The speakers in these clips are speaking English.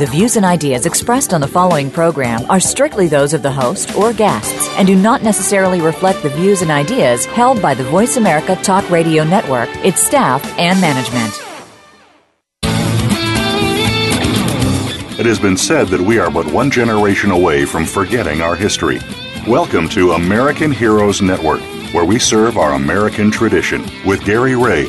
The views and ideas expressed on the following program are strictly those of the host or guests and do not necessarily reflect the views and ideas held by the Voice America Talk Radio Network, its staff, and management. It has been said that we are but one generation away from forgetting our history. Welcome to American Heroes Network, where we serve our American tradition with Gary Ray.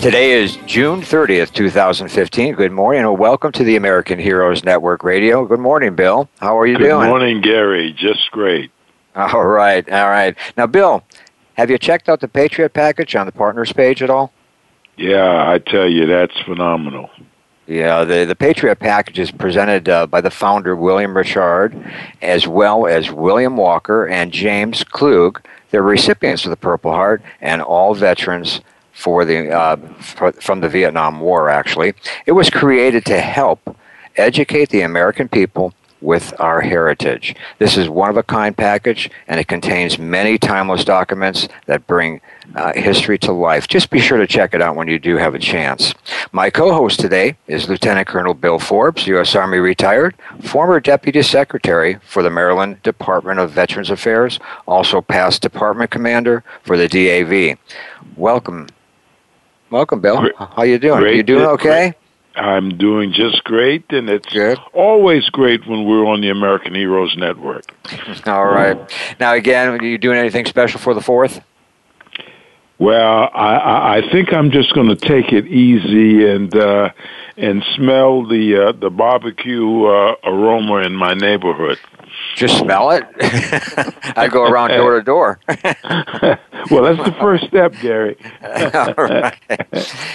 Today is June 30th, 2015. Good morning and welcome to the American Heroes Network Radio. Good morning, Bill. How are you doing? Good morning, Gary. Just great. All right. All right. Now, Bill, have you checked out the Patriot package on the partners page at all? Yeah, I tell you, that's phenomenal. Yeah, the Patriot package is presented by the founder, William Richard, as well as William Walker and James Klug. They're recipients of the Purple Heart and all veterans for the from the Vietnam War, actually. It was created to help educate the American people with our heritage. This is one-of-a-kind package, and it contains many timeless documents that bring history to life. Just be sure to check it out when you do have a chance. My co-host today is Lieutenant Colonel Bill Forbes, U.S. Army retired, former Deputy Secretary for the Maryland Department of Veterans Affairs, also past Department Commander for the DAV. Welcome. Welcome, Bill. How you doing? Great. You doing okay? I'm doing just great, and it's always great when we're on the American Heroes Network. All right. Now, again, are you doing anything special for the 4th? Well, I think I'm just going to take it easy and smell the barbecue aroma in my neighborhood. Just smell it? I go around door to door. Well, that's the first step, Gary. All right.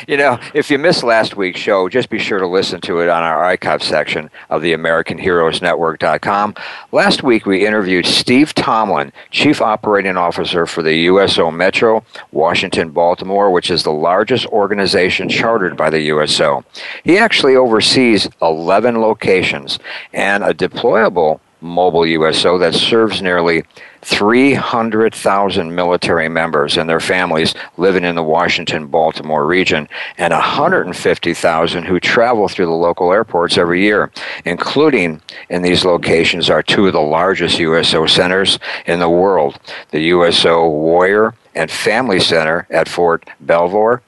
You know, if you missed last week's show, just be sure to listen to it on our archive section of the AmericanHeroesNetwork.com. Last week, we interviewed Steve Tomlin, Chief Operating Officer for the USO Metro, Washington, Baltimore, which is the largest organization chartered by the USO. He actually oversees 11 locations and a deployable mobile USO that serves nearly 300,000 military members and their families living in the Washington, Baltimore region, and 150,000 who travel through the local airports every year. Including in these locations are two of the largest USO centers in the world, the USO Warrior and Family Center at Fort Belvoir,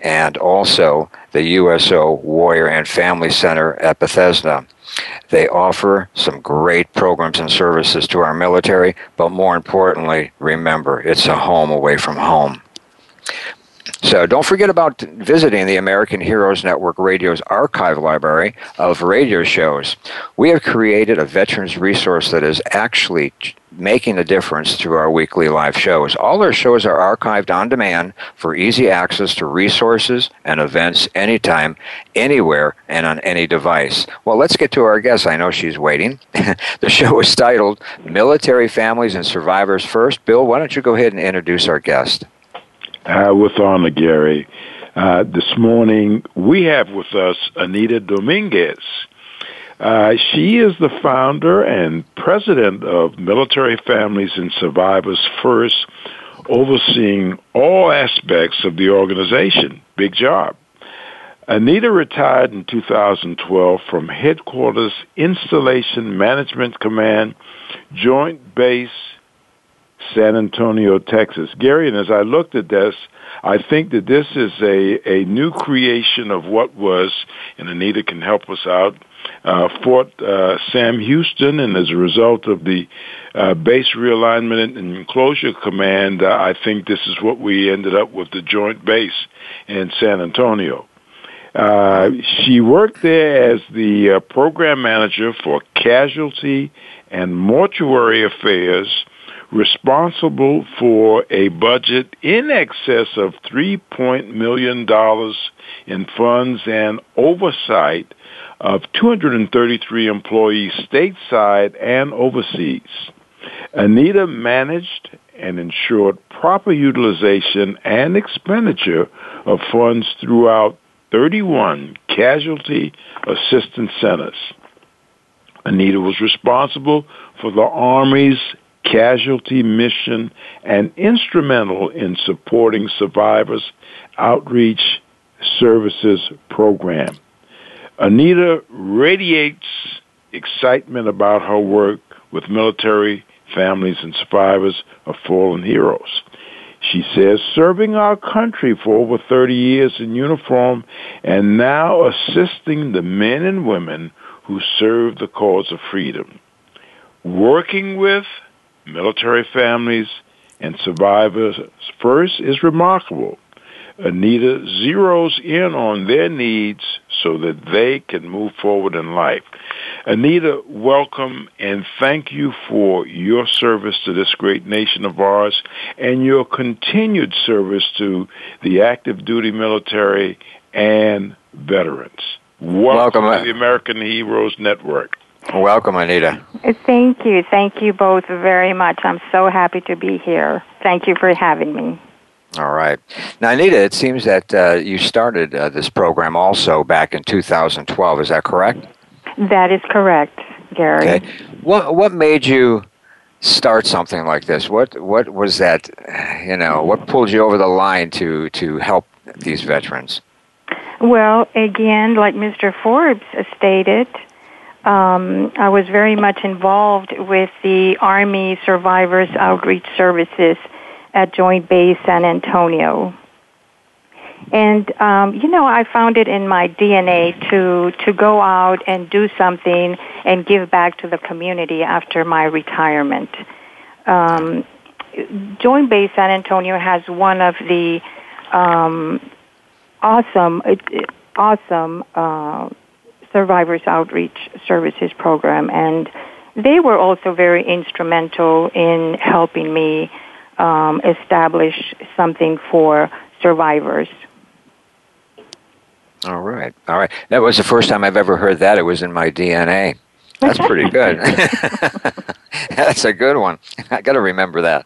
and also the USO Warrior and Family Center at Bethesda. They offer some great programs and services to our military, but more importantly, remember, it's a home away from home. So don't forget about visiting the American Heroes Network Radio's archive library of radio shows. We have created a veterans resource that is actually making a difference through our weekly live shows. All our shows are archived on demand for easy access to resources and events anytime, anywhere, and on any device. Well, let's get to our guest. I know she's waiting. The show is titled Military Families and Survivors First. Bill, why don't you go ahead and introduce our guest? With honor, Gary. This morning, we have with us Anita Dominguez. She is the founder and president of Military Families and Survivors First, overseeing all aspects of the organization. Big job. Anita retired in 2012 from Headquarters Installation Management Command, Joint Base San Antonio, Texas. Gary, and as I looked at this, I think that this is a new creation of what was, and Anita can help us out, Fort Sam Houston, and as a result of the base realignment and closure command, I think this is what we ended up with, the joint base in San Antonio. She worked there as the program manager for casualty and mortuary affairs, responsible for a budget in excess of $3 million in funds and oversight of 233 employees stateside and overseas. Anita managed and ensured proper utilization and expenditure of funds throughout 31 casualty assistance centers. Anita was responsible for the Army's casualty mission and instrumental in supporting Survivors Outreach Services program. Anita radiates excitement about her work with military families and survivors of fallen heroes. She says, serving our country for over 30 years in uniform and now assisting the men and women who serve the cause of freedom. Working with Military Families and Survivors First is remarkable. Anita zeroes in on their needs so that they can move forward in life. Anita, welcome and thank you for your service to this great nation of ours and your continued service to the active duty military and veterans. Welcome to the American Heroes Network. Welcome, Anita. Thank you. Thank you both very much. I'm so happy to be here. Thank you for having me. All right. Now, Anita, it seems that you started this program also back in 2012. Is that correct? That is correct, Gary. Okay. What made you start something like this? What was that, you know, what pulled you over the line to help these veterans? Well, again, like Mr. Forbes stated, I was very much involved with the Army Survivors Outreach Services at Joint Base San Antonio. And, you know, I found it in my DNA to go out and do something and give back to the community after my retirement. Joint Base San Antonio has one of the awesome Survivors Outreach Services program, and they were also very instrumental in helping me establish something for survivors. All right. All right. That was the first time I've ever heard that. It was in my DNA. That's pretty good. That's a good one. I got to remember that.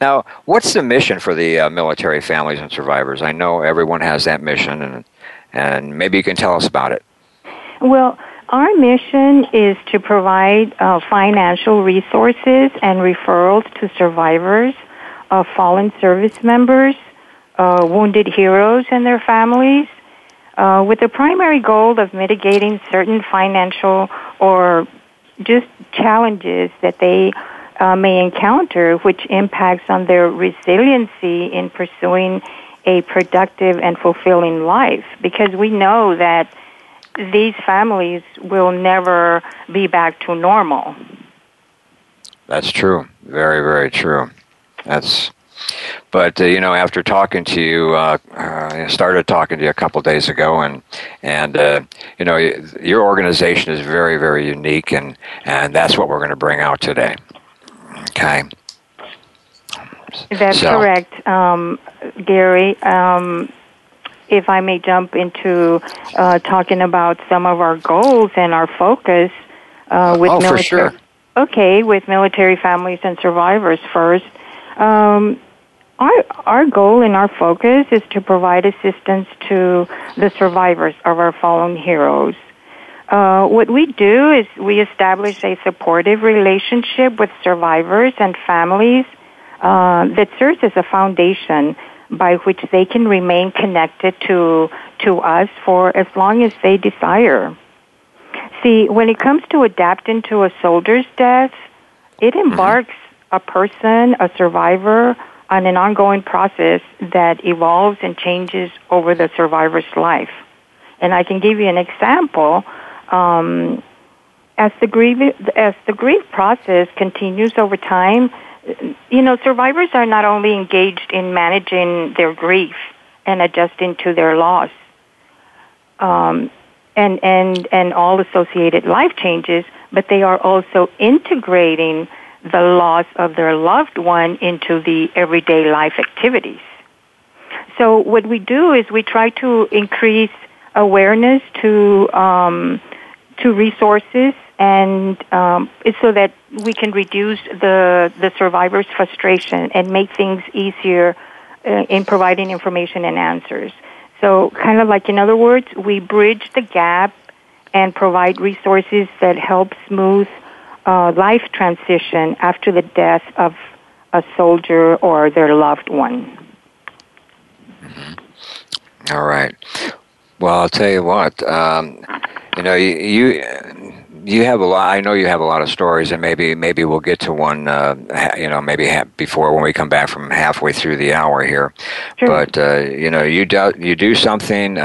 Now, what's the mission for the military families and survivors? I know everyone has that mission, and maybe you can tell us about it. Well, our mission is to provide financial resources and referrals to survivors of fallen service members, wounded heroes and their families, with the primary goal of mitigating certain financial or just challenges that they may encounter, which impacts on their resiliency in pursuing a productive and fulfilling life, because we know that these families will never be back to normal. That's true. Very, very true. But you know, after talking to you, I started talking to you a couple days ago, and you know, your organization is very, very unique, and that's what we're going to bring out today. Okay. That's correct, Gary. If I may jump into talking about some of our goals and our focus with military. For sure. Okay, with Military Families and Survivors First. Our goal and our focus is to provide assistance to the survivors of our fallen heroes. What we do is we establish a supportive relationship with survivors and families that serves as a foundation by which they can remain connected to us for as long as they desire. See, when it comes to adapting to a soldier's death, it embarks a person, a survivor, on an ongoing process that evolves and changes over the survivor's life. And I can give you an example. As the grief process continues over time, you know, survivors are not only engaged in managing their grief and adjusting to their loss, and all associated life changes, but they are also integrating the loss of their loved one into the everyday life activities. So what we do is we try to increase awareness to resources, and so that we can reduce the survivor's frustration and make things easier in providing information and answers. So kind of like, in other words, we bridge the gap and provide resources that help smooth life transition after the death of a soldier or their loved one. Mm-hmm. All right. Well, I'll tell you what, you have a lot. I know you have a lot of stories, and maybe we'll get to one. Before when we come back from halfway through the hour here. Sure. But you do something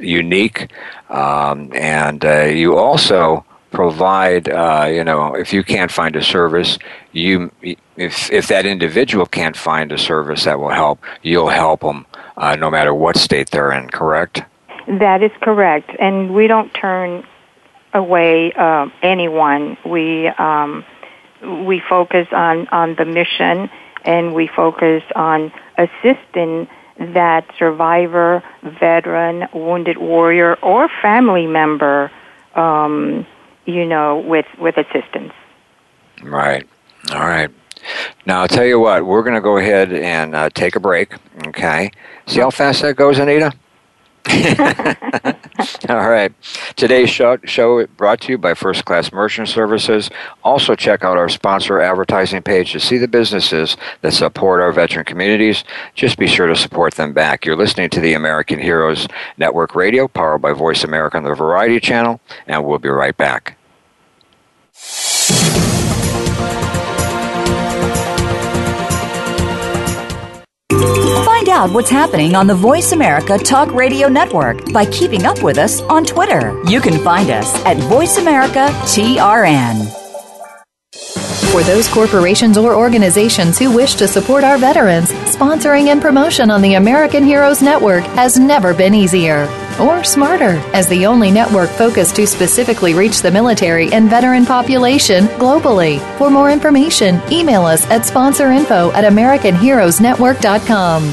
unique, and you also provide. If you can't find a service, if that individual can't find a service that will help, you'll help them no matter what state they're in. Correct? That is correct, and we don't turn away anyone. We focus on the mission, and we focus on assisting that survivor, veteran, wounded warrior, or family member, with assistance. Right. All right. Now, I'll tell you what, we're going to go ahead and take a break, okay? See how fast that goes, Anita? All right. Today's show brought to you by First Class Merchant Services. Also, check out our sponsor advertising page to see the businesses that support our veteran communities. Just be sure to support them back. You're listening to the American Heroes Network Radio, powered by Voice America on the Variety Channel, and we'll be right back. Find out what's happening on the Voice America Talk Radio Network by keeping up with us on Twitter. You can find us at VoiceAmericaTRN. For those corporations or organizations who wish to support our veterans, sponsoring and promotion on the American Heroes Network has never been easier or smarter. As the only network focused to specifically reach the military and veteran population globally. For more information, email us at sponsorinfo@AmericanHeroesNetwork.com.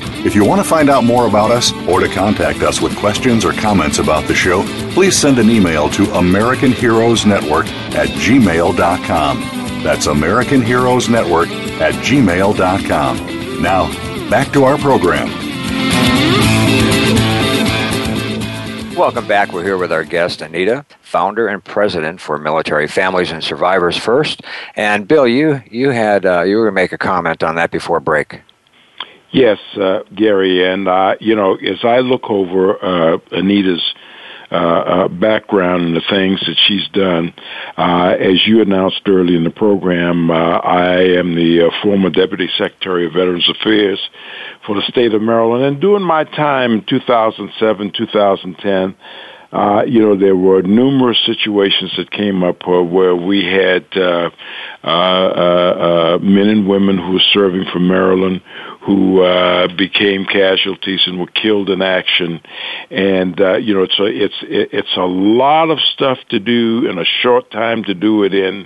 If you want to find out more about us or to contact us with questions or comments about the show, please send an email to AmericanHeroesNetwork@gmail.com. That's AmericanHeroesNetwork@gmail.com. Now, back to our program. Welcome back. We're here with our guest, Anita, founder and president for Military Families and Survivors First. And Bill, you were going to make a comment on that before break. Yes, Gary, and as I look over Anita's background and the things that she's done, as you announced early in the program, I am the former Deputy Secretary of Veterans Affairs for the state of Maryland, and during my time in 2007, 2010, there were numerous situations that came up where we had men and women who were serving from Maryland who became casualties and were killed in action. And you know, it's a lot of stuff to do in a short time to do it in,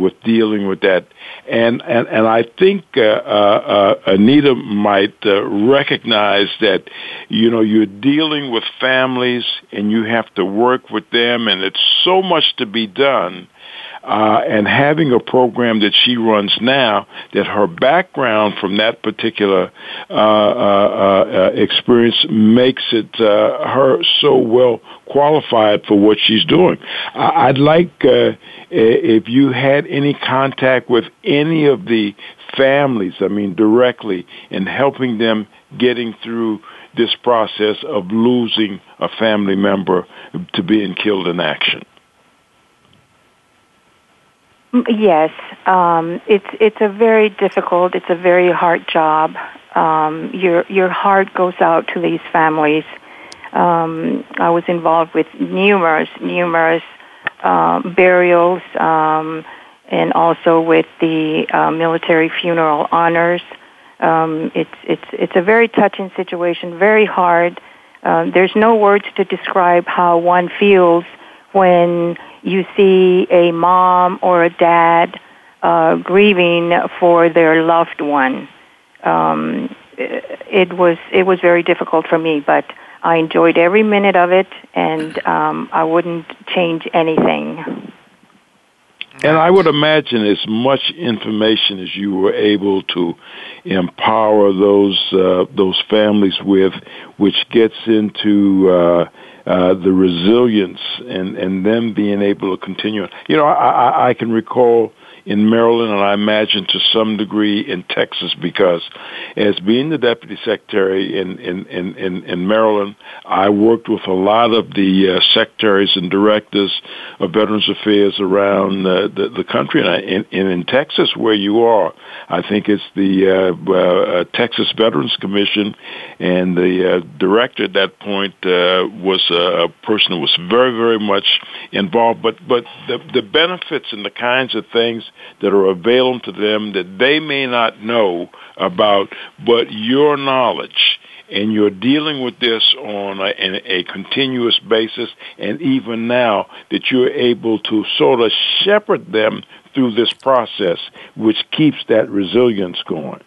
with dealing with that. And I think Anita might recognize that, you know, you're dealing with families and you have to work with them, and it's so much to be done. And having a program that she runs now, that her background from that particular experience makes it her so well qualified for what she's doing. I'd like if you had any contact with any of the families, I mean directly, in helping them getting through this process of losing a family member to being killed in action. Yes, it's a very difficult, it's a very hard job. Your heart goes out to these families. I was involved with numerous burials, and also with the military funeral honors. It's a very touching situation, very hard. There's no words to describe how one feels when you see a mom or a dad grieving for their loved one. It was very difficult for me, but I enjoyed every minute of it, and I wouldn't change anything. And I would imagine as much information as you were able to empower those families with, which gets into the resilience and them being able to continue. You know, I can recall in Maryland, and I imagine to some degree in Texas, because as being the Deputy Secretary in Maryland, I worked with a lot of the secretaries and directors of Veterans Affairs around the country. And in Texas, where you are, I think it's the Texas Veterans Commission, and the director at that point was a person who was very, very much involved. But the benefits and the kinds of things that are available to them that they may not know about, but your knowledge, and you're dealing with this on a continuous basis, and even now that you're able to sort of shepherd them through this process, which keeps that resilience going.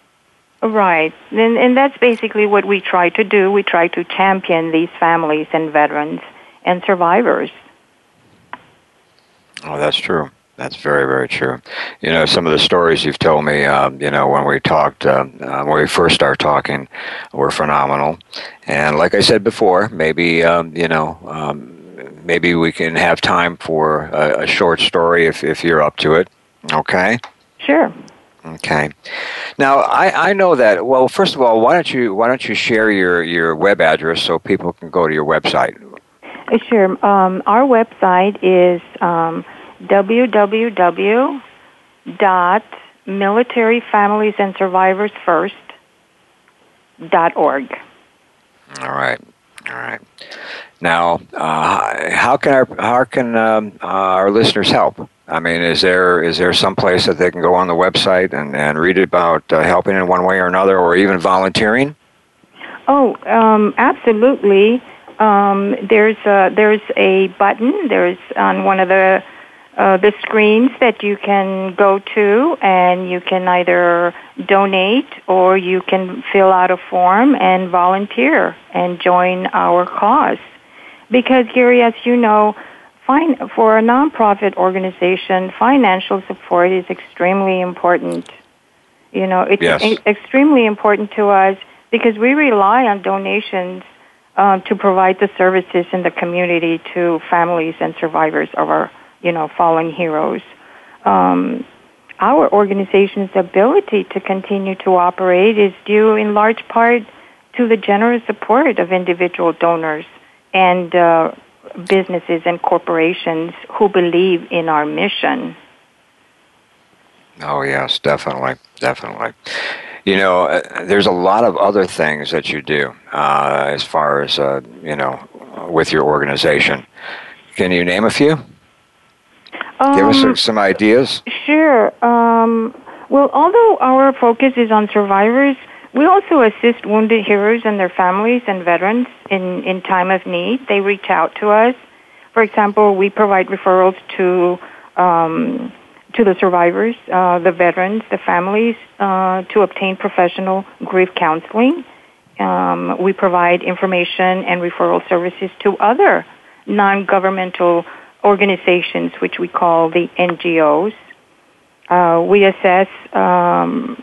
Right, and that's basically what we try to do. We try to champion these families and veterans and survivors. Oh, that's true. That's very, very true. You know, some of the stories you've told me, you know, when we talked, when we first started talking, were phenomenal. And like I said before, maybe, you know, maybe we can have time for a short story if you're up to it. Okay? Sure. Okay. Now, I know that, well, first of all, why don't you share your web address so people can go to your website? Sure. Our website is www.militaryfamiliesandsurvivorsfirst.org. All right. Now, how can our listeners help? I mean, is there some place that they can go on the website and read about helping in one way or another, or even volunteering? Oh, absolutely. There's a button. There's on one of the screens that you can go to, and you can either donate or you can fill out a form and volunteer and join our cause. Because, Gary, as you know, for a nonprofit organization, financial support is extremely important. You know, it's extremely important to us because we rely on donations to provide the services in the community to families and survivors of our, you know, fallen heroes. Our organization's ability to continue to operate is due in large part to the generous support of individual donors and businesses and corporations who believe in our mission. Oh, yes, definitely. You know, there's a lot of other things that you do as far as, you know, with your organization. Can you name a few? Give us some ideas. Sure. Well, although our focus is on survivors, We also assist wounded heroes and their families and veterans in time of need. They reach out to us. For example, we provide referrals to the survivors, the veterans, the families, to obtain professional grief counseling. We provide information and referral services to other non-governmental organizations, which we call the NGOs. We assess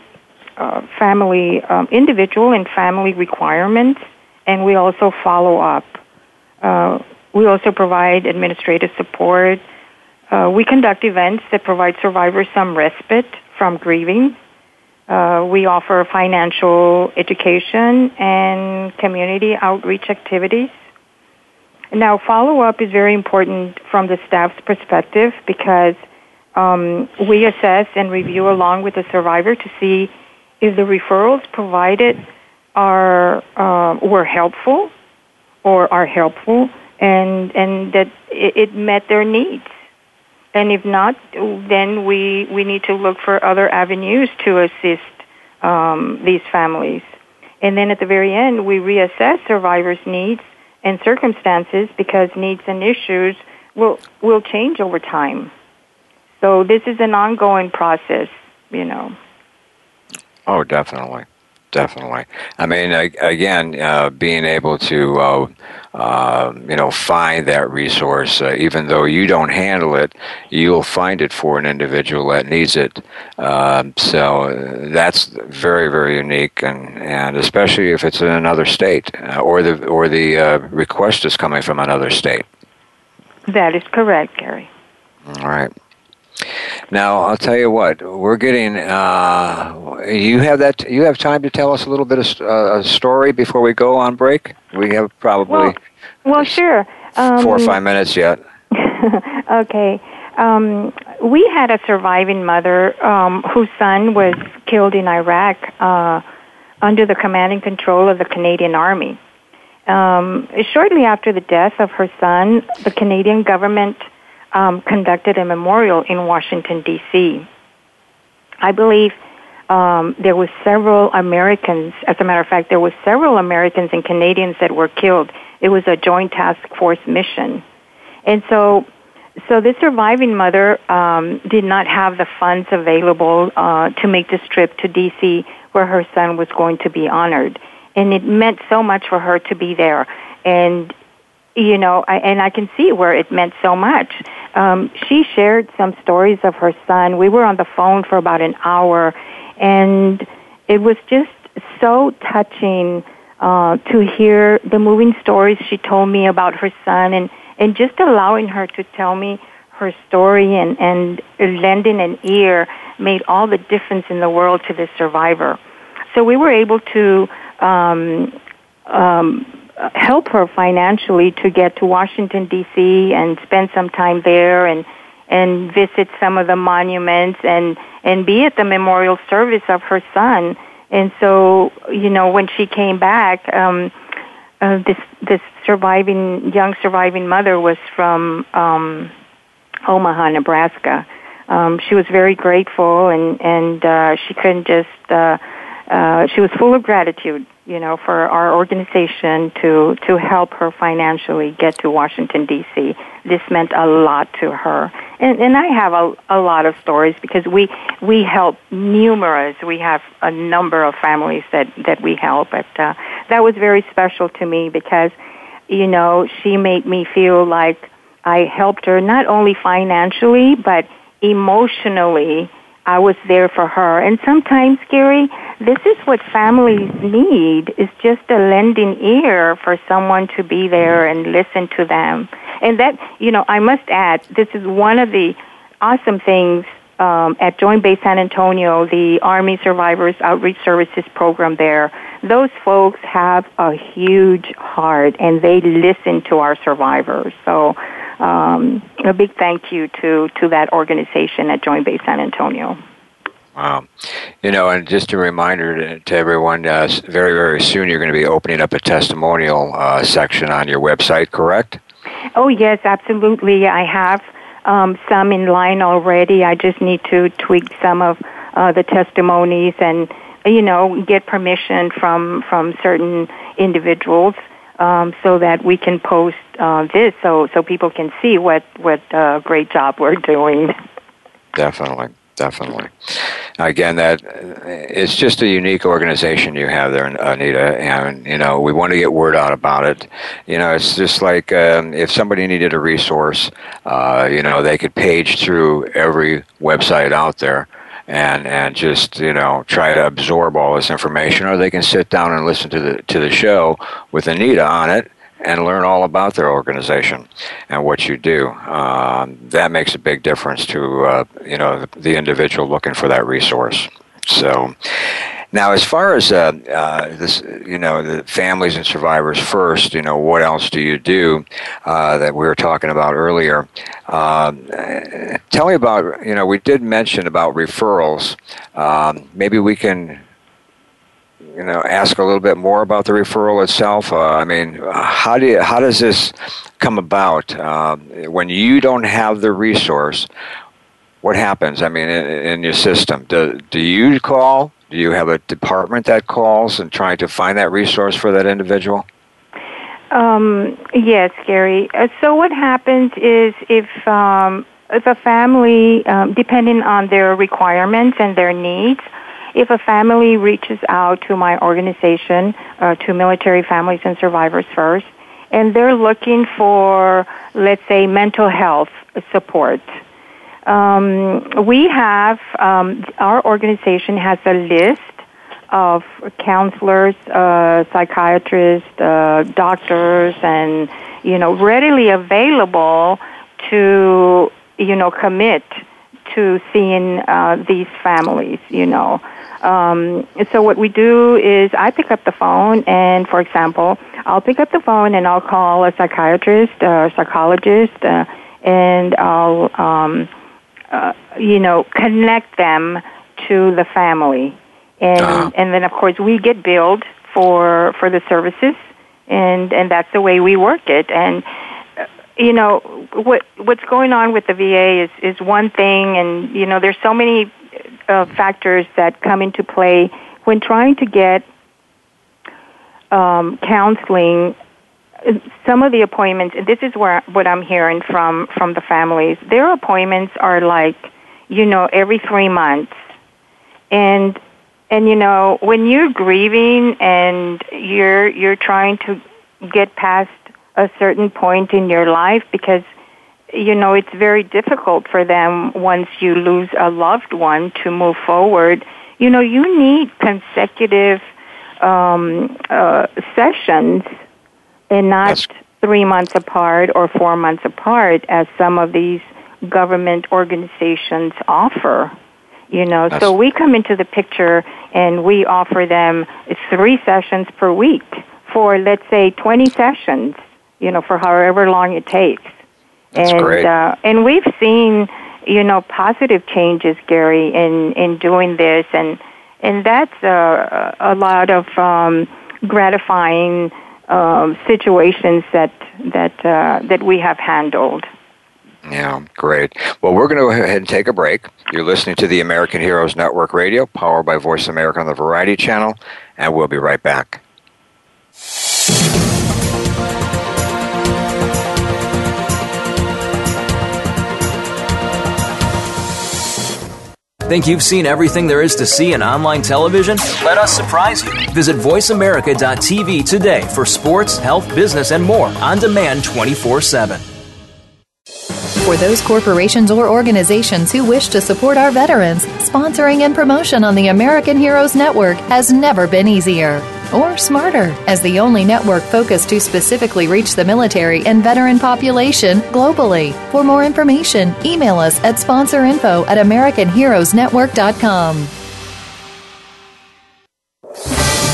family, individual and family requirements, and we also follow up. We also provide administrative support. We conduct events that provide survivors some respite from grieving. We offer financial education and community outreach activities. Now, follow-up is very important from the staff's perspective because we assess and review along with the survivor to see if the referrals provided were helpful or are helpful and that it met their needs. And if not, then we need to look for other avenues to assist these families. And then at the very end, we reassess survivors' needs and circumstances because needs and issues will change over time. So this is an ongoing process, you know. Oh, definitely. Definitely. I mean, again, being able to, find that resource, even though you don't handle it, you'll find it for an individual that needs it. So that's very, very unique, and especially if it's in another state or the request is coming from another state. That is correct, Gary. All right. Now, I'll tell you what, we're getting, you have time to tell us a little bit of a story before we go on break? We have probably sure. 4 or 5 minutes yet. Okay. We had a surviving mother whose son was killed in Iraq under the command and control of the Canadian Army. Shortly after the death of her son, the Canadian government conducted a memorial in Washington, D.C. I believe there were several Americans. As a matter of fact, there were several Americans and Canadians that were killed. It was a joint task force mission. And so this surviving mother did not have the funds available to make this trip to D.C. where her son was going to be honored. And it meant so much for her to be there. And you know, and I can see where it meant so much. She shared some stories of her son. We were on the phone for about an hour, and it was just so touching to hear the moving stories she told me about her son, and just allowing her to tell me her story and lending an ear made all the difference in the world to this survivor. So we were able to help her financially to get to Washington, D.C. and spend some time there and visit some of the monuments and be at the memorial service of her son. And so, you know, when she came back, this young surviving mother was from Omaha, Nebraska. She was very grateful and she couldn't just she was full of gratitude, you know, for our organization to help her financially get to Washington, D.C. This meant a lot to her. And I have a lot of stories because we help numerous. We have a number of families that we help. But that was very special to me because, you know, she made me feel like I helped her not only financially but emotionally. I was there for her. And sometimes, Gary, this is what families need, is just a lending ear for someone to be there and listen to them. And that, you know, I must add, this is one of the awesome things at Joint Base San Antonio, the Army Survivors Outreach Services program there. Those folks have a huge heart, and they listen to our survivors. So a big thank you to that organization at Joint Base San Antonio. Wow. You know, and just a reminder to everyone, very, very soon you're going to be opening up a testimonial section on your website, correct? Oh, yes, absolutely. I have some in line already. I just need to tweak some of the testimonies and you know, get permission from certain individuals so that we can post this so people can see what great job we're doing. Definitely. Again, that it's just a unique organization you have there, Anita, and, you know, we want to get word out about it. You know, it's just like if somebody needed a resource, you know, they could page through every website out there and just, you know, try to absorb all this information, or they can sit down and listen to the show with Anita on it and learn all about their organization and what you do. That makes a big difference to you know, the individual looking for that resource. So now, as far as this, you know, the Families and Survivors First, you know, what else do you do that we were talking about earlier? Tell me about, you know, we did mention about referrals. Maybe we can, you know, ask a little bit more about the referral itself. I mean, how does this come about when you don't have the resource? What happens? I mean, in your system, do you call? Do you have a department that calls and trying to find that resource for that individual? Yes, Gary. So what happens is if a family, depending on their requirements and their needs. If a family reaches out to my organization, to Military Families and Survivors First, and they're looking for, let's say, mental health support, we have, our organization has a list of counselors, psychiatrists, doctors, and, you know, readily available to, you know, commit to seeing these families, you know. So what we do is I pick up the phone and, for example, I'll pick up the phone and I'll call a psychiatrist or psychologist and I'll, you know, connect them to the family. And then, of course, we get billed for the services, and that's the way we work it. And, you know, what's going on with the VA is one thing, and, you know, there's so many factors that come into play when trying to get counseling. Some of the appointments, and this is what I'm hearing from the families, their appointments are like, you know, every 3 months. And you know, when you're grieving and you're trying to get past a certain point in your life, because, you know, it's very difficult for them once you lose a loved one to move forward. You know, you need consecutive sessions and not 3 months apart or 4 months apart, as some of these government organizations offer. You know, so we come into the picture and we offer them 3 sessions per week for, let's say, 20 sessions. You know, for however long it takes. That's great. And we've seen, you know, positive changes, Gary, in doing this, and that's a lot of gratifying situations that we have handled. Yeah, great. Well, we're going to go ahead and take a break. You're listening to the American Heroes Network Radio, powered by Voice America on the Variety Channel, and we'll be right back. Think you've seen everything there is to see in online television? Let us surprise you. Visit voiceamerica.tv today for sports, health, business, and more on demand 24/7. For those corporations or organizations who wish to support our veterans, sponsoring and promotion on the American Heroes Network has never been easier or smarter. As the only network focused to specifically reach the military and veteran population globally. For more information, email us at sponsorinfo@AmericanHeroesNetwork.com.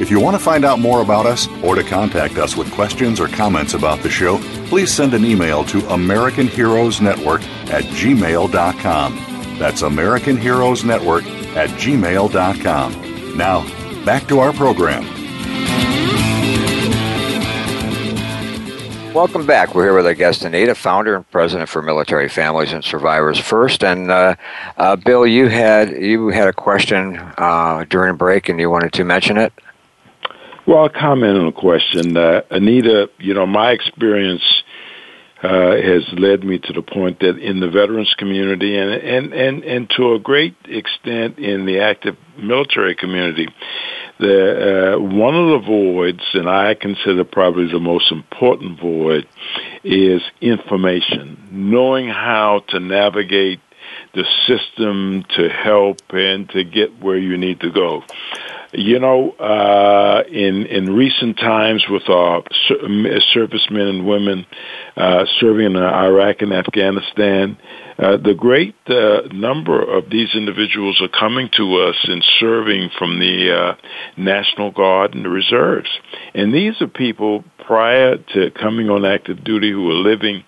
If you want to find out more about us or to contact us with questions or comments about the show, please send an email to AmericanHeroesNetwork@gmail.com. That's AmericanHeroesNetwork@gmail.com. Now, back to our program. Welcome back. We're here with our guest, Anita, founder and president for Military Families and Survivors First. And Bill, you had a question during a break, and you wanted to mention it. Well, I'll comment on a question, Anita. You know, my experience has led me to the point that in the veterans community and to a great extent in the active military community, one of the voids, and I consider probably the most important void, is information, knowing how to navigate the system to help and to get where you need to go. You know, in recent times with our servicemen and women serving in Iraq and Afghanistan, the great number of these individuals are coming to us and serving from the National Guard and the Reserves. And these are people prior to coming on active duty who are living,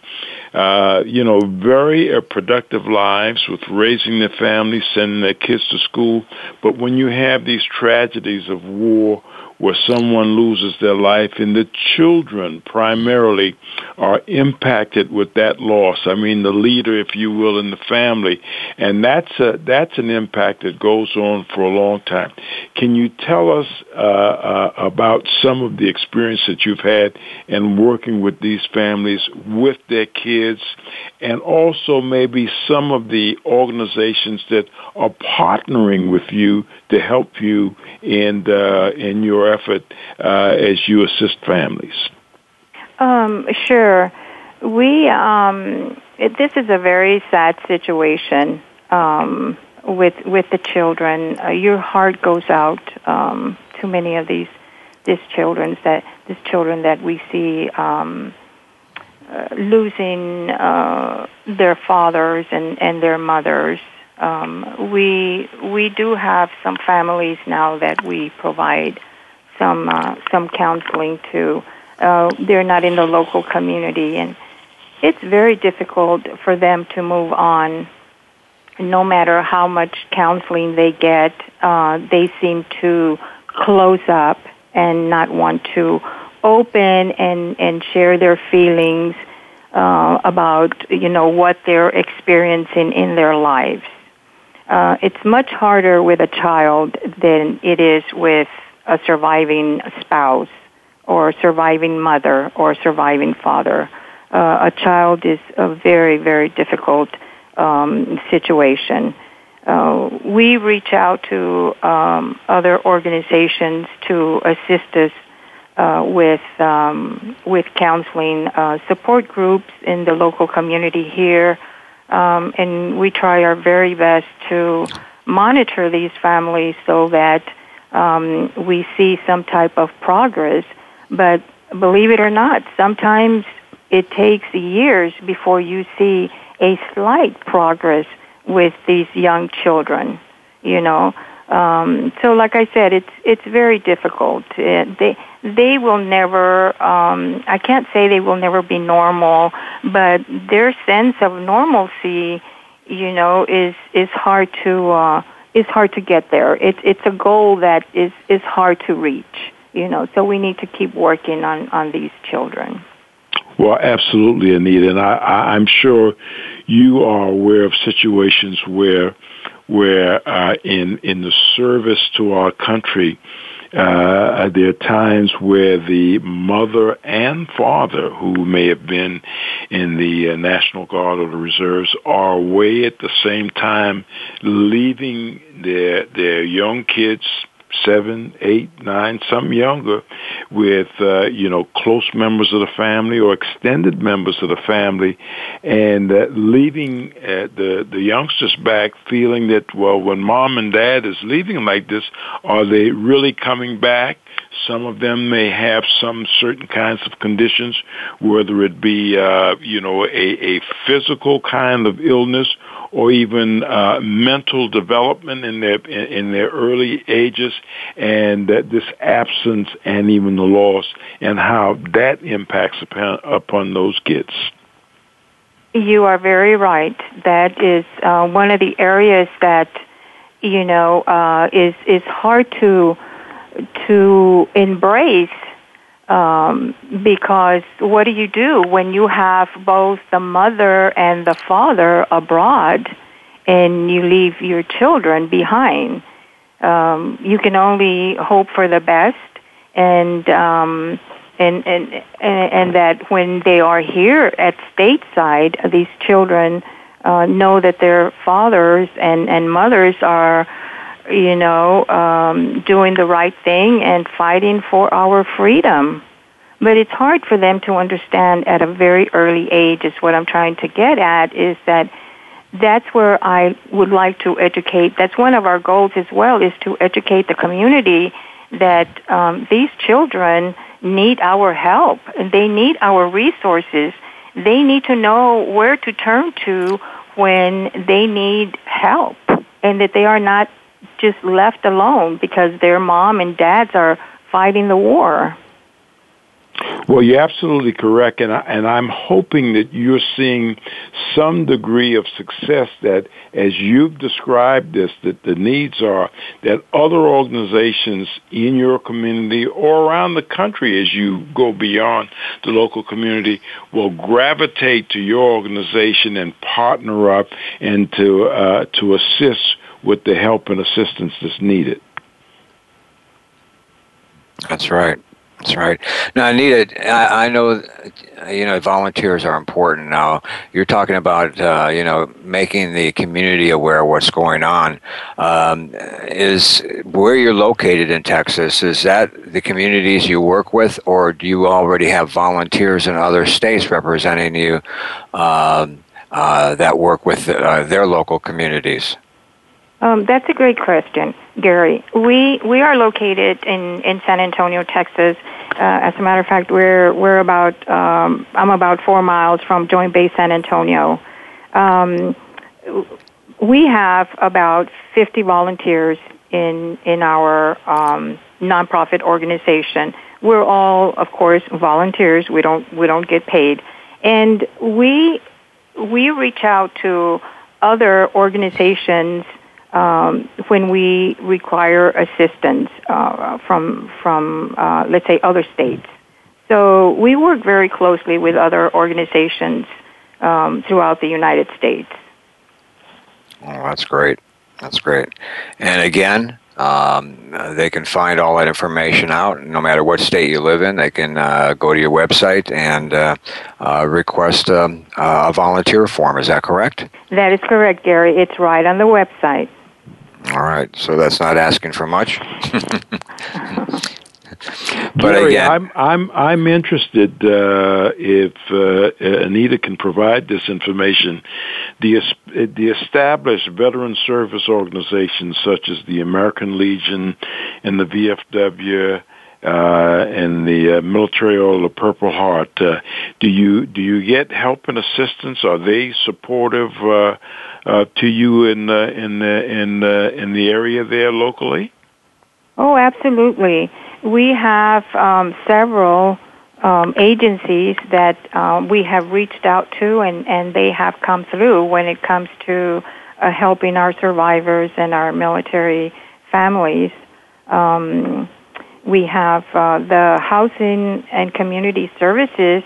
very productive lives with raising their families, sending their kids to school. But when you have these tragedies of war, where someone loses their life, and the children primarily are impacted with that loss. I mean, the leader, if you will, in the family, and that's an impact that goes on for a long time. Can you tell us about some of the experience that you've had in working with these families, with their kids, and also maybe some of the organizations that are partnering with you to help you in your effort as you assist families? Sure. This is a very sad situation with the children. Your heart goes out to many of these children that we see losing their fathers and their mothers. We do have some families now that we provide some counseling to. They're not in the local community, and it's very difficult for them to move on. No matter how much counseling they get, they seem to close up and not want to open and share their feelings about what they're experiencing in their lives. It's much harder with a child than it is with a surviving spouse or surviving mother or surviving father. A child is a very, very difficult situation. We reach out to other organizations to assist us with counseling, support groups in the local community here, and we try our very best to monitor these families so that we see some type of progress. But believe it or not, sometimes it takes years before you see a slight progress with these young children, so like I said, it's very difficult. They will never, I can't say they will never be normal, but their sense of normalcy, is hard to get there. It's a goal that is hard to reach. you know, so we need to keep working on these children. Well, absolutely, Anita, and I'm sure you are aware of situations where in the service to our country, there are times where the mother and father, who may have been in the National Guard or the Reserves, are away at the same time, leaving their young kids, 7, 8, 9, some younger, with close members of the family or extended members of the family, and leaving the youngsters back, feeling that, well, when mom and dad is leaving them like this, are they really coming back? Some of them may have some certain kinds of conditions, whether it be a physical kind of illness or even mental development in their early ages, and this absence and even the loss and how that impacts upon those kids. You are very right. That is one of the areas that is hard to embrace, because what do you do when you have both the mother and the father abroad and you leave your children behind? You can only hope for the best, and that when they are here at stateside, these children know that their fathers and mothers are doing the right thing and fighting for our freedom. But it's hard for them to understand at a very early age, is what I'm trying to get at, is that that's where I would like to educate. That's one of our goals as well, is to educate the community that these children need our help, and they need our resources. They need to know where to turn to when they need help, and that they are not just left alone because their mom and dads are fighting the war. Well, you're absolutely correct, and I'm hoping that you're seeing some degree of success, that as you've described this, that the needs are that other organizations in your community or around the country, as you go beyond the local community, will gravitate to your organization and partner up and to assist with the help and assistance that's needed. That's right. That's right. Now, Anita, I know, volunteers are important. Now, you're talking about, making the community aware of what's going on. Is where you're located in Texas, is that the communities you work with, or do you already have volunteers in other states representing you that work with their local communities? That's a great question, Gary. We are located in San Antonio, Texas. As a matter of fact, we're about I'm about 4 miles from Joint Base San Antonio. We have about 50 volunteers in our nonprofit organization. We're all, of course, volunteers. We don't get paid, and we reach out to other organizations when we require assistance from let's say, other states. So we work very closely with other organizations throughout the United States. Oh, that's great. That's great. And again, they can find all that information out, no matter what state you live in. They can go to your website and request a volunteer form. Is that correct? That is correct, Gary. It's right on the website. All right, so that's not asking for much. But Gary, again, I'm interested if Anita can provide this information. The established veteran service organizations such as the American Legion and the VFW and the Military or the Purple Heart, do you get help and assistance? Are they supportive to you in the area there locally? Oh, absolutely. We have several agencies that we have reached out to, and they have come through when it comes to helping our survivors and our military families. We have the Housing and Community Services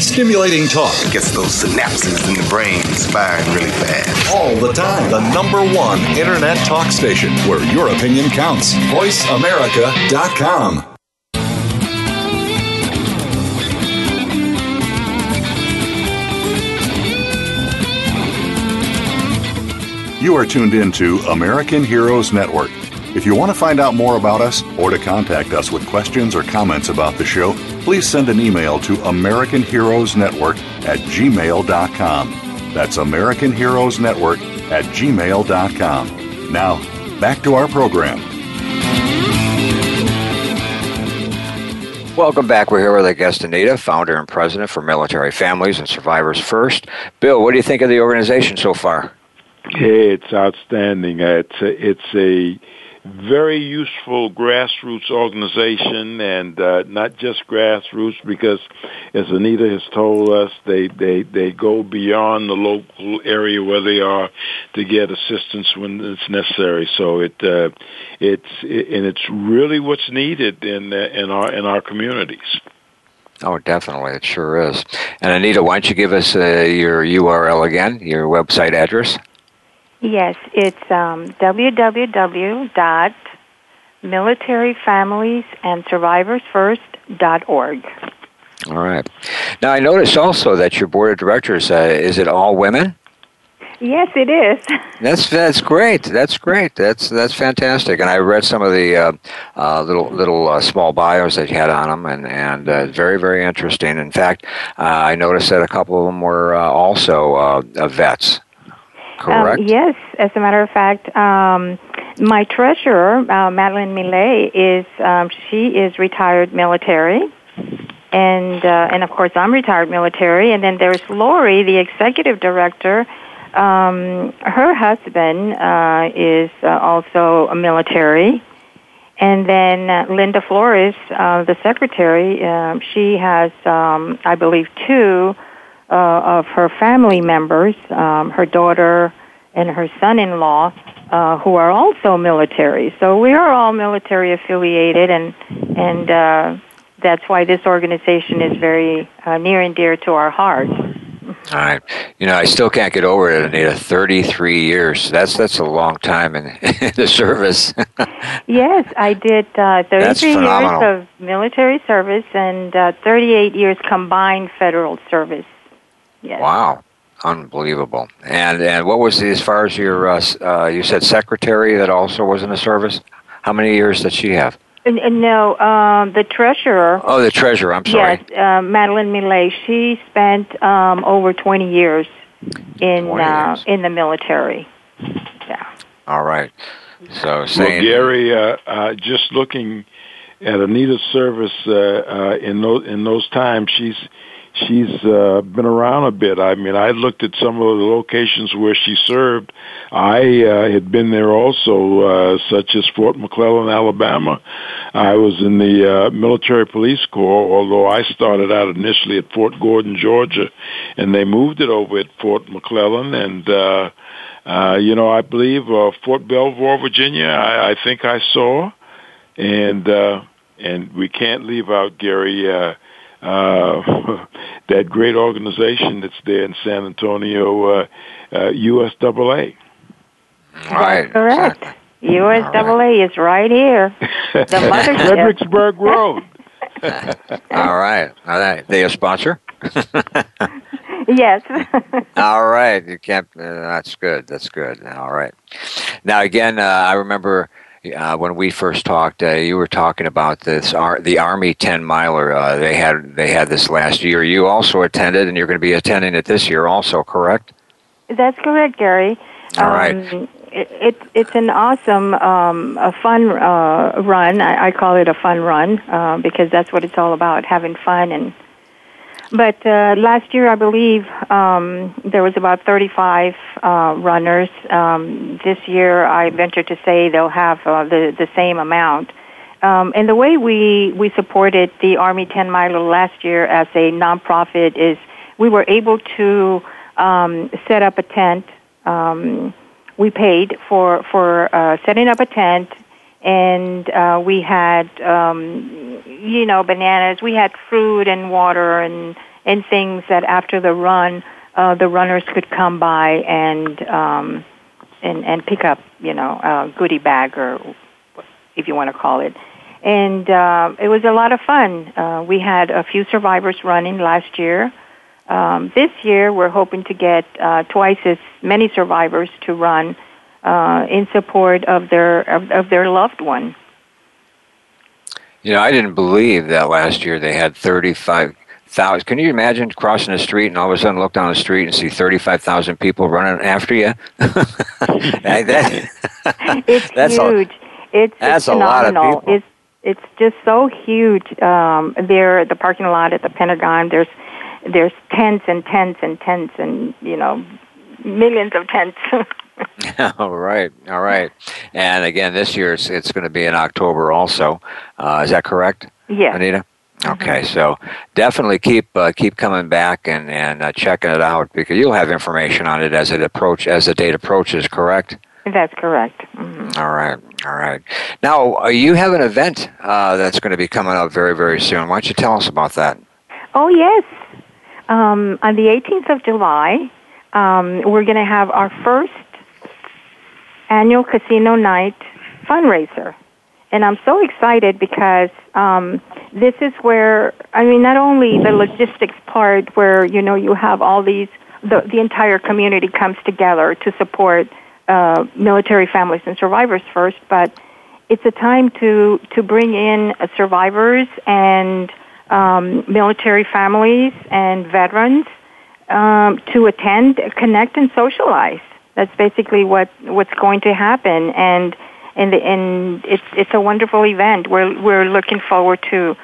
Stimulating talk gets those synapses in the brain firing really fast. All the time. The number one internet talk station where your opinion counts. VoiceAmerica.com. You are tuned into American Heroes Network. If you want to find out more about us or to contact us with questions or comments about the show, please send an email to AmericanHeroesNetwork@gmail.com. That's AmericanHeroesNetwork@gmail.com. Now, back to our program. Welcome back. We're here with our guest, Anita, founder and president for Military Families and Survivors First. Bill, what do you think of the organization so far? Hey, it's outstanding. It's a very useful grassroots organization, and not just grassroots, because as Anita has told us, they go beyond the local area where they are to get assistance when it's necessary. So it's really what's needed in our communities. Oh, definitely. It sure is. And Anita, why don't you give us your URL again, your website address? Yes, it's www.militaryfamiliesandsurvivorsfirst.org. All right. Now, I noticed also that your board of directors, is it all women? Yes, it is. That's great. That's fantastic. And I read some of the little small bios that you had on them, and very, very interesting. In fact, I noticed that a couple of them were also vets. Correct. Yes, as a matter of fact, My treasurer, Madeline Millet, is she is retired military, and of course I'm retired military. And then there's Lori, the executive director. Her husband is also a military. And then Linda Flores, the secretary, she has, I believe, two of her family members, her daughter and her son-in-law, who are also military. So we are all military-affiliated, and that's why this organization is very near and dear to our hearts. All right. You know, I still can't get over it, Anita. 33 years. That's a long time in the service. Yes, I did 33 years of military service and 38 years combined federal service. Yes. Wow. Unbelievable. And what was the, as far as your, you said secretary that also was in the service? How many years did she have? No, the treasurer. Oh, the treasurer, I'm sorry. Yes, Madeline Millet, she spent over 20 years in the military. Yeah. All right. So, Gary, just looking at Anita's service in those times, she's been around a bit. I mean, I looked at some of the locations where she served. I had been there also, such as Fort McClellan, Alabama. I was in the military police corps, although I started out initially at Fort Gordon, Georgia, and they moved it over at Fort McClellan. And you know, I believe Fort Belvoir, Virginia, I think I saw. And we can't leave out, Gary, that great organization that's there in San Antonio, USAA. Right. Correct. USAA is right here. The Fredericksburg Road. All right. They a sponsor? Yes. All right. You can't. That's good. All right. Now again, I remember. When we first talked, you were talking about this the Army 10 Miler. They had this last year. You also attended, and you're going to be attending it this year also, correct? That's correct, Gary. All right. It's an awesome, a fun run. I call it a fun run because that's what it's all about, having fun. But last year, I believe, there was about 35 runners. This year, I venture to say they'll have the same amount. And the way we supported the Army 10 Miler last year as a nonprofit is we were able to set up a tent. We paid for setting up a tent. And we had, bananas. We had fruit and water and things that after the run, the runners could come by and pick up, a goodie bag or if you want to call it. And it was a lot of fun. We had a few survivors running last year. This year, we're hoping to get twice as many survivors to run in support of their loved one. You know, I didn't believe that last year they had 35,000. Can you imagine crossing the street and all of a sudden look down the street and see 35,000 people running after you? That's huge. It's phenomenal. A lot of people. It's just so huge. There, the parking lot at the Pentagon. There's tents and tents and tents and millions of tents. All right. And again, this year it's going to be in October also. Is that correct? Yeah, Anita? Okay, so definitely keep coming back and checking it out because you'll have information on it as the date approaches, correct? That's correct. Mm-hmm. All right. Now, you have an event that's going to be coming up very, very soon. Why don't you tell us about that? Oh, yes. On the 18th of July, we're going to have our first annual Casino Night fundraiser. And I'm so excited because this is where, not only the logistics part where, you have all these, the entire community comes together to support Military Families and Survivors First, but it's a time to bring in survivors and military families and veterans to attend, connect, and socialize. That's basically what's going to happen, and and it's a wonderful event. We're looking forward to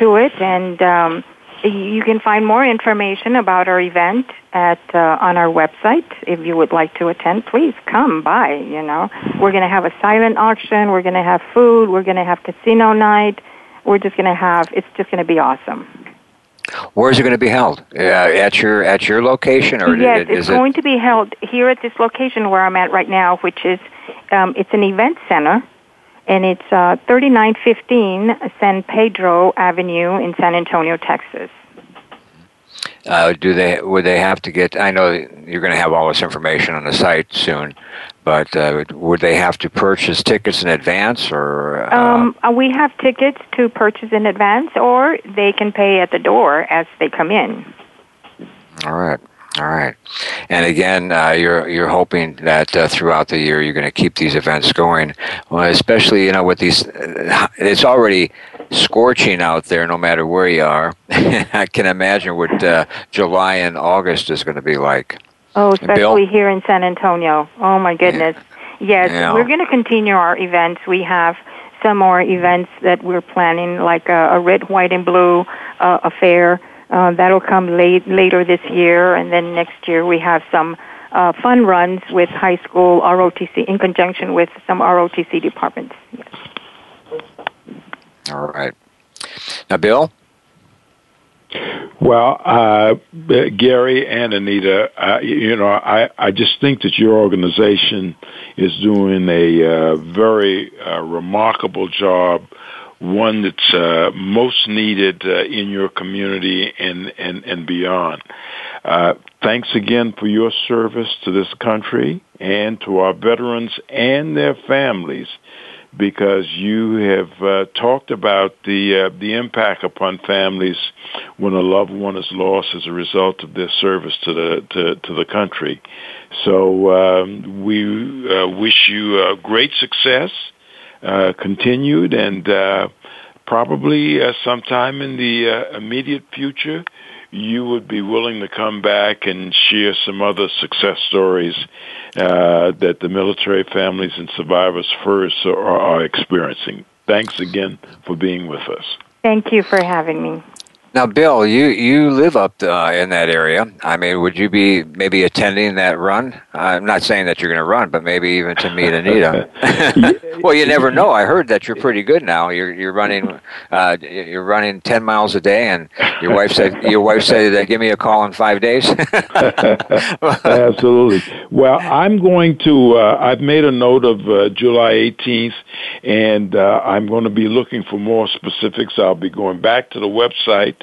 it, and you can find more information about our event at on our website. If you would like to attend, please come by. You know, we're going to have a silent auction. We're going to have food. We're going to have casino night. We're just going to have. It's just going to be awesome. Where is it going to be held? At your location, or yes, is it going to be held here at this location where I'm at right now, which is it's an event center, and it's 3915 San Pedro Avenue in San Antonio, Texas. Would they have to get? I know you're going to have all this information on the site soon, but would they have to purchase tickets in advance, or? We have tickets to purchase in advance, or they can pay at the door as they come in. All right. And again, you're hoping that throughout the year you're going to keep these events going. Well, especially with these, it's already scorching out there, no matter where you are. I can imagine what July and August is going to be like. Oh, especially Bill? Here in San Antonio. Oh my goodness! Yeah. Yes, yeah. We're going to continue our events. We have some more events that we're planning, like a red, white, and blue affair. That'll come later this year, and then next year we have some fun runs with high school ROTC in conjunction with some ROTC departments. Yes. All right. Now, Bill? Well, Gary and Anita, I just think that your organization is doing a very remarkable job, one that's most needed in your community and beyond. Thanks again for your service to this country and to our veterans and their families, because you have talked about the impact upon families when a loved one is lost as a result of their service to the country. So we wish you great success. Continued, and probably sometime in the immediate future, you would be willing to come back and share some other success stories that the Military Families and Survivors First are experiencing. Thanks again for being with us. Thank you for having me. Now, Bill, you live up in that area. I mean, would you be maybe attending that run? I'm not saying that you're going to run, but maybe even to meet Anita. Well, you never know. I heard that you're pretty good now. You're running 10 miles a day, and your wife said, "Give me a call in 5 days." Absolutely. Well, I'm going to. I've made a note of July 18th, and I'm going to be looking for more specifics. I'll be going back to the website.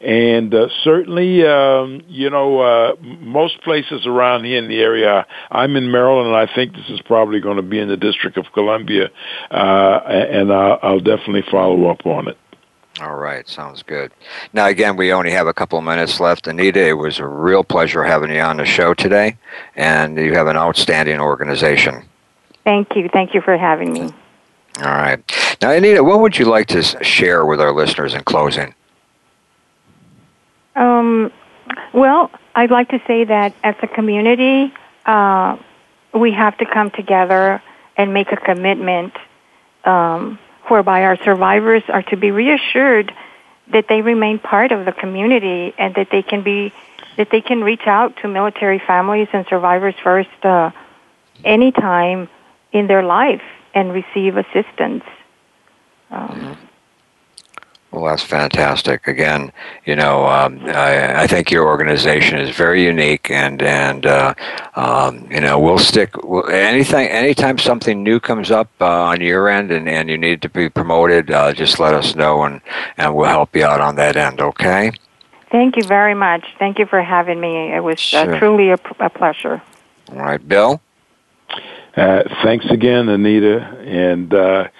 And certainly, most places around here in the area, I'm in Maryland, and I think this is probably going to be in the District of Columbia, and I'll definitely follow up on it. All right. Sounds good. Now, again, we only have a couple of minutes left. Anita, it was a real pleasure having you on the show today, and you have an outstanding organization. Thank you. Thank you for having me. All right. Now, Anita, what would you like to share with our listeners in closing? Well, I'd like to say that as a community, we have to come together and make a commitment whereby our survivors are to be reassured that they remain part of the community and that they can reach out to Military Families and Survivors First any time in their life and receive assistance. Well, that's fantastic. Again, I think your organization is very unique, and we'll stick. Anytime something new comes up on your end, and you need to be promoted, just let us know, and we'll help you out on that end. Okay. Thank you very much. Thank you for having me. It was truly a pleasure. All right, Bill. Thanks again, Anita, and.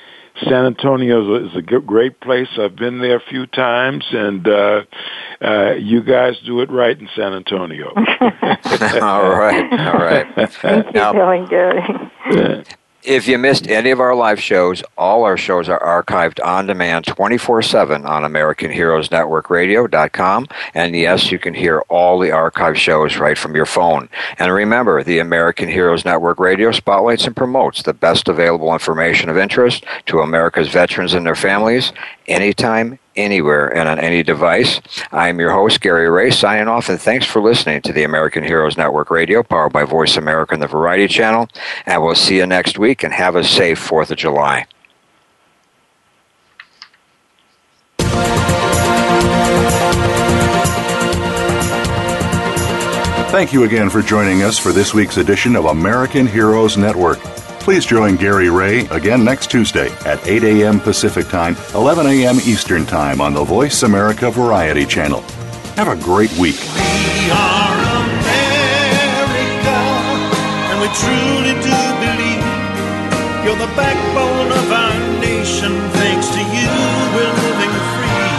San Antonio is a great place. I've been there a few times, and you guys do it right in San Antonio. All right. Thank you, Bill and Gary. If you missed any of our live shows, all our shows are archived on demand 24/7 on AmericanHeroesNetworkRadio.com. And yes, you can hear all the archive shows right from your phone. And remember, the American Heroes Network Radio spotlights and promotes the best available information of interest to America's veterans and their families anytime, anywhere, and on any device. I am your host, Gary Ray, signing off, and thanks for listening to the American Heroes Network Radio, powered by Voice America and the Variety Channel. And we'll see you next week, and have a safe 4th of July. Thank you again for joining us for this week's edition of American Heroes Network. Please join Gary Ray again next Tuesday at 8 a.m. Pacific Time, 11 a.m. Eastern Time on the Voice America Variety Channel. Have a great week. We are America, and we truly do believe you're the backbone of our nation. Thanks to you, we're living free.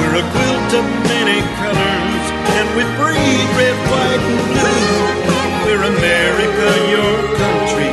We're a quilt of many colors, and we breathe red, white, and blue. We're America, your country.